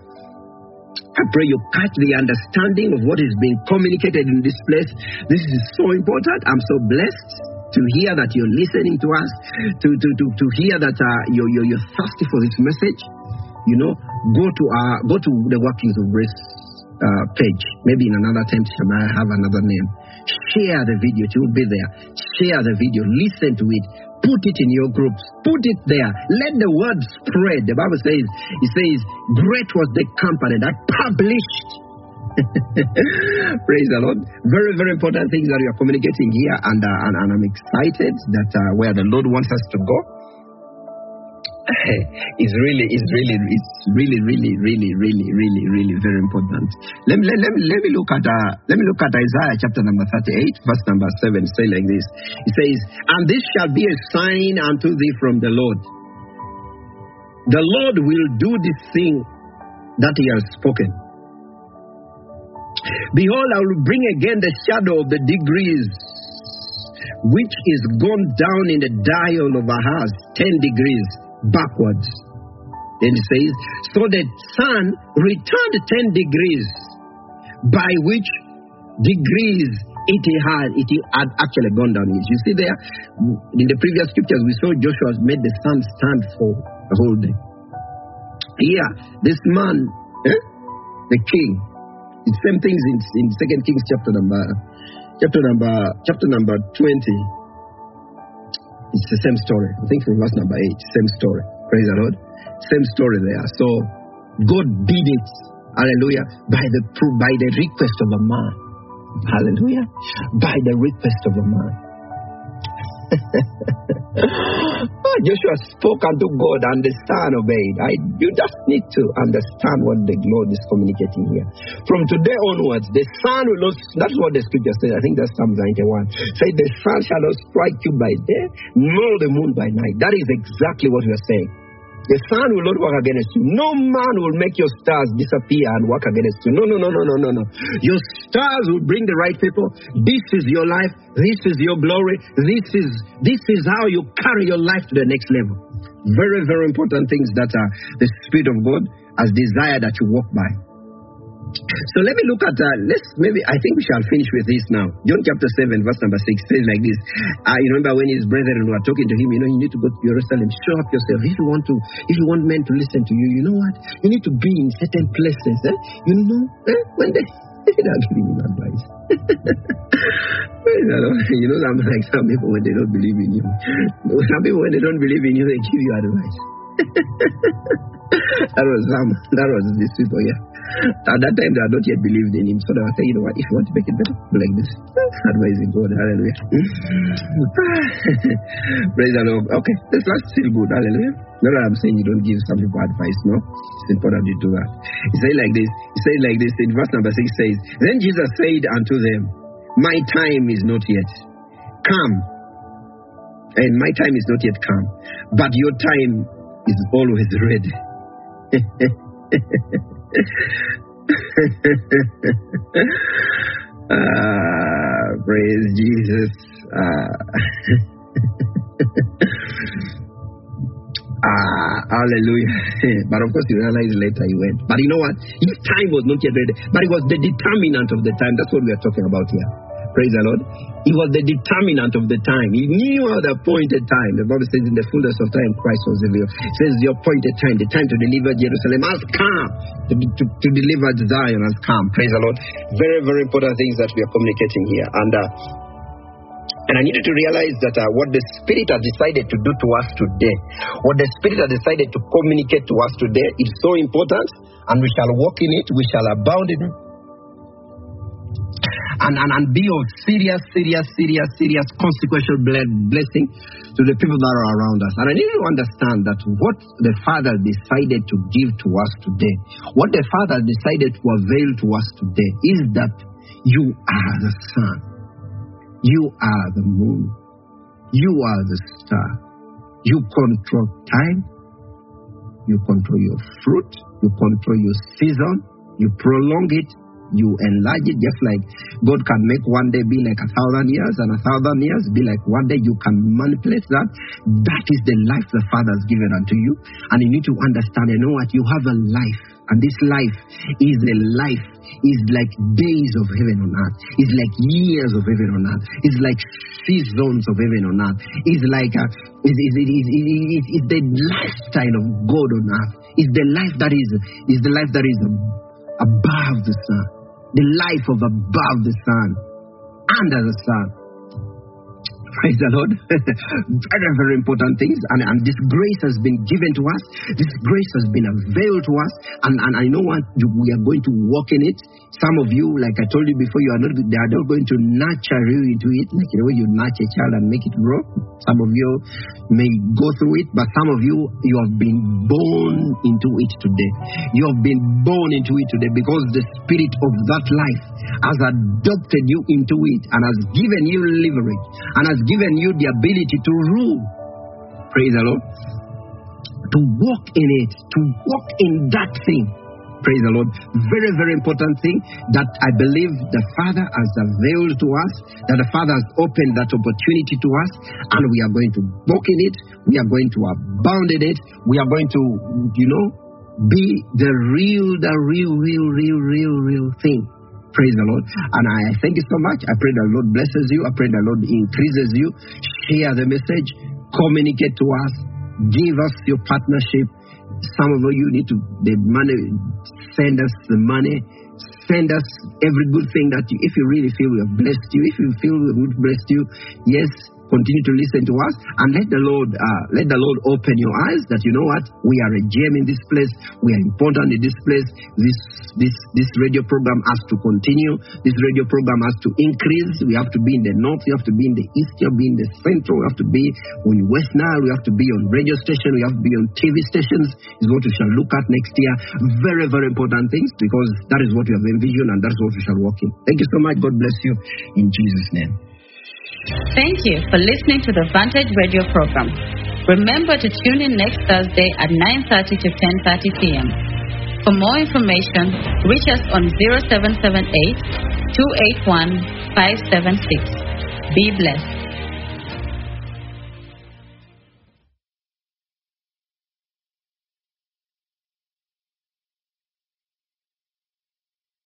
I pray you catch the understanding of what is being communicated in this place. This is so important. I'm so blessed to hear that you're listening to us, to to to, to hear that uh, you're, you're, you're thirsty for this message. You know, go to our, go to the Workings of Grace uh, page. Maybe in another time, she might have another name. Share the video. It will be there. Share the video. Listen to it. Put it in your groups. Put it there. Let the word spread. The Bible says, it says, great was the company that published. Praise the Lord. Very, very important things that we are communicating here. And, uh, and, and I'm excited that uh, where the Lord wants us to go, It's really, it's really, it's really, really, really, really, really, really very important. Let me, let, let me, let me look at, uh, let me look at Isaiah chapter number thirty-eight, verse number seven. Say like this. It says, "And this shall be a sign unto thee from the Lord. The Lord will do this thing that He has spoken. Behold, I will bring again the shadow of the degrees, which is gone down in the dial of Ahaz, ten degrees." Backwards. Then it says, so the sun returned ten degrees, by which degrees it had it had actually gone down. You see there, in the previous scriptures, we saw Joshua made the sun stand for the whole day. Here, this man, eh, the king, the same things in, in Second Kings chapter number chapter number chapter number twenty. It's the same story. I think from verse number eight, same story. Praise the Lord. Same story there. So God did it. Hallelujah. By the by the request of a man. Hallelujah. By the request of a man. Joshua spoke unto God, and the sun obeyed. I, you just need to understand what the Lord is communicating here. From today onwards, the sun will not, that's what the scripture says. I think that's Psalm ninety-one. Say, the sun shall not strike you by day, nor the moon by night. That is exactly what we are saying. The sun will not work against you. No man will make your stars disappear and work against you. No, no, no, no, no, no, no. Your stars will bring the right people. This is your life. This is your glory. This is this is how you carry your life to the next level. Very, very important things that uh, the Spirit of God has desired that you walk by. So let me look at, uh, let's maybe, I think we shall finish with this now. John chapter seven, verse number six says like this. I remember when his brethren were talking to him, you know, you need to go to Jerusalem, show up yourself. If you want to, if you want men to listen to you, you know what? You need to be in certain places. Eh? You know, eh? When they, they're not giving you advice. You know, I'm like some people when they don't believe in you. Some people when they don't believe in you, they give you advice. That was um, that was these people, yeah. At that time, they had not yet believed in him, so they were saying, you know what, if you want to make it better, go like this. Advising God, hallelujah. Praise the Lord. Okay, that's, that's still good, hallelujah. No, no, I'm saying you don't give some people advice, no? It's important you do that. He said like this, he said like this, in verse number six says, then Jesus said unto them, my time is not yet come, and my time is not yet come, but your time is always ready. uh, praise Jesus. Uh, ah, hallelujah. But of course, you realize later he went. But you know what? His time was not yet ready. But it was the determinant of the time. That's what we are talking about here. Praise the Lord. It was the determinant of the time. He knew at the appointed time. The Bible says, in the fullness of time, Christ was revealed. It says, the appointed time, the time to deliver Jerusalem has come. To, to, to deliver Zion has come. Praise the Lord. Very, very important things that we are communicating here. And uh, and I needed to realize that uh, what the Spirit has decided to do to us today, what the Spirit has decided to communicate to us today, is so important, and we shall walk in it, we shall abound in it. And, and, and be of serious, serious, serious, serious consequential blessing to the people that are around us. And I need to understand that what the Father decided to give to us today, what the Father decided to avail to us today, is that you are the sun, you are the moon, you are the star, you control time, you control your fruit, you control your season, you prolong it, you enlarge it. Just like God can make one day be like a thousand years and a thousand years be like one day, you can manipulate that. That is the life the Father has given unto you. And you need to understand, you know what? You have a life. And this life is a life. Is like days of heaven on earth. It's like years of heaven on earth. It's like seasons of heaven on earth. It's like a, it's, it's, it's, it's, it's the lifestyle of God on earth. It's the life that is, is the life that is above the sun. The life of above the sun, under the sun. Praise the Lord. Very, very important things. And, and this grace has been given to us. This grace has been availed to us. And, and I know what we are going to walk in it. Some of you, like I told you before, you are not, they are not going to nurture you into it, like the way you nurture a child and make it grow. Some of you may go through it, but some of you, you have been born into it today. You have been born into it today because the Spirit of that life has adopted you into it and has given you leverage and has given you the ability to rule. Praise the Lord. To walk in it. To walk in that thing. Praise the Lord. Very, very important thing that I believe the Father has availed to us, that the Father has opened that opportunity to us, and we are going to walk in it. We are going to abound in it. We are going to, you know, be the real, the real, real, real, real, real thing. Praise the Lord. And I thank you so much. I pray the Lord blesses you. I pray the Lord increases you. Share the message. Communicate to us. Give us your partnership. Some of you need to the money. Send us the money. Send us every good thing that you, if you really feel we have blessed you, if you feel we have blessed you, yes, continue to listen to us, and let the Lord uh, let the Lord open your eyes that you know what, we are a gem in this place, we are important in this place. This this this radio program has to continue. This radio program has to increase. We have to be in the north, we have to be in the east, we have to be in the central, we have to be on West Nile, we have to be on radio station, we have to be on T V stations. Is what we shall look at next year. Very, very important things, because that is what we have envisioned and that's what we shall walk in. Thank you so much. God bless you in Jesus' name. Thank you for listening to the Vantage Radio program. Remember to tune in next Thursday at nine thirty to ten thirty p.m. For more information, reach us on zero seven seven eight, two eight one, five seven six. Be blessed.